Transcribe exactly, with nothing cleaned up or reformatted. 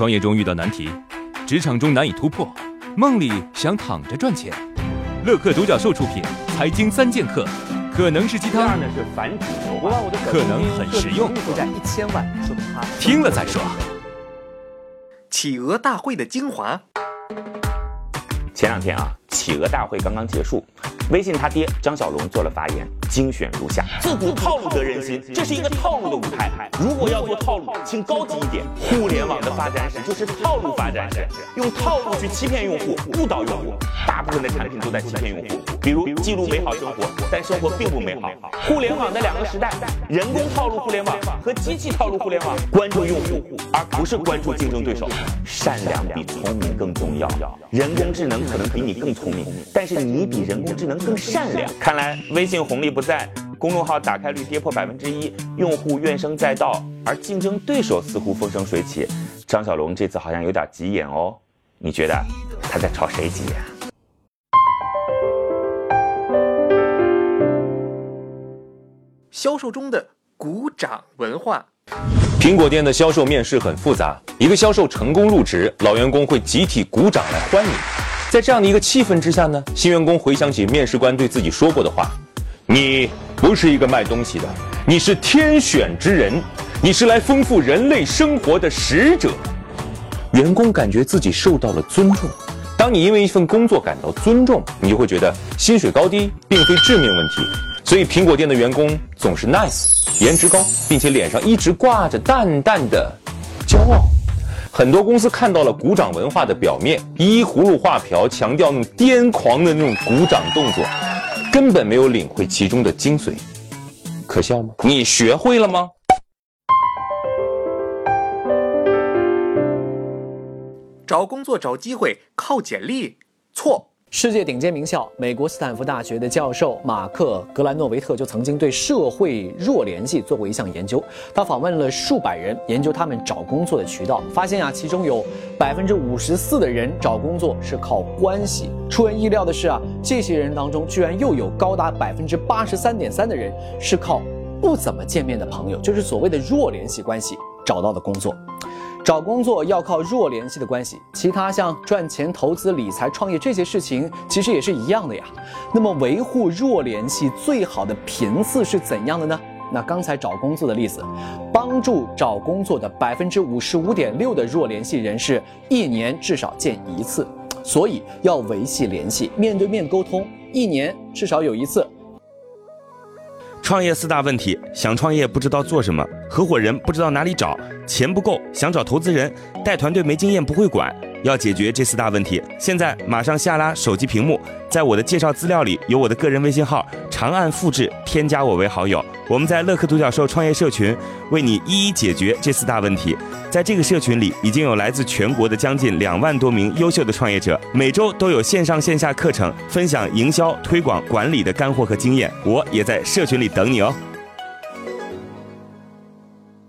创业中遇到难题，职场中难以突破，梦里想躺着赚钱。乐客独角兽出品《财经三剑客》，可能是鸡汤，可能很实用，听了再说。企鹅大会的精华。前两天啊，企鹅大会刚刚结束，微信他爹张小龙做了发言，精选如下：自古套路得人心，这是一个套路的舞台。如果要做套路，请高级一点。互联网的发展史就是套路发展史，用套路去欺骗用户、误导用户。大部分的产品都在欺骗用户，比如记录美好生活，但生活并不美好。互联网的两个时代，人工套路互联网和机器套路互联网，关注用户而不是关注竞争对手。善良比聪明更重要。人工智能可能比你更聪明，但是你比人工智能更善良。看来微信红利不在，公众号打开率跌破百分之一，用户怨声载道，而竞争对手似乎风生水起。张小龙这次好像有点急眼哦，你觉得他在朝谁急眼？销售中的鼓掌文化。苹果店的销售面试很复杂，一个销售成功入职，老员工会集体鼓掌来欢迎。在这样的一个气氛之下呢，新员工回想起面试官对自己说过的话：你不是一个卖东西的，你是天选之人，你是来丰富人类生活的使者。员工感觉自己受到了尊重。当你因为一份工作感到尊重，你就会觉得薪水高低并非致命问题。所以苹果店的员工总是 nice， 颜值高，并且脸上一直挂着淡淡的骄傲。很多公司看到了鼓掌文化的表面，依葫芦画瓢，强调那种癫狂的那种鼓掌动作，根本没有领会其中的精髓。可笑吗？你学会了吗？找工作找机会靠简历，错。世界顶尖名校美国斯坦福大学的教授马克·格兰诺维特就曾经对社会弱联系做过一项研究，他访问了数百人，研究他们找工作的渠道，发现啊，其中有 百分之五十四 的人找工作是靠关系。出人意料的是啊，这些人当中居然又有高达 百分之八十三点三 的人是靠不怎么见面的朋友，就是所谓的弱联系关系找到的工作。找工作要靠弱联系的关系，其他像赚钱、投资、理财、创业这些事情其实也是一样的呀。那么维护弱联系最好的频次是怎样的呢？那刚才找工作的例子，帮助找工作的 百分之五十五点六 的弱联系人士一年至少见一次，所以要维系联系，面对面沟通，一年至少有一次。创业四大问题：想创业不知道做什么，合伙人不知道哪里找，钱不够想找投资人，带团队没经验不会管。要解决这四大问题，现在马上下拉手机屏幕，在我的介绍资料里有我的个人微信号，长按复制添加我为好友。我们在乐客独角兽创业社群为你一一解决这四大问题。在这个社群里，已经有来自全国的将近两万多名优秀的创业者，每周都有线上线下课程分享营销、推广、管理的干货和经验。我也在社群里等你哦。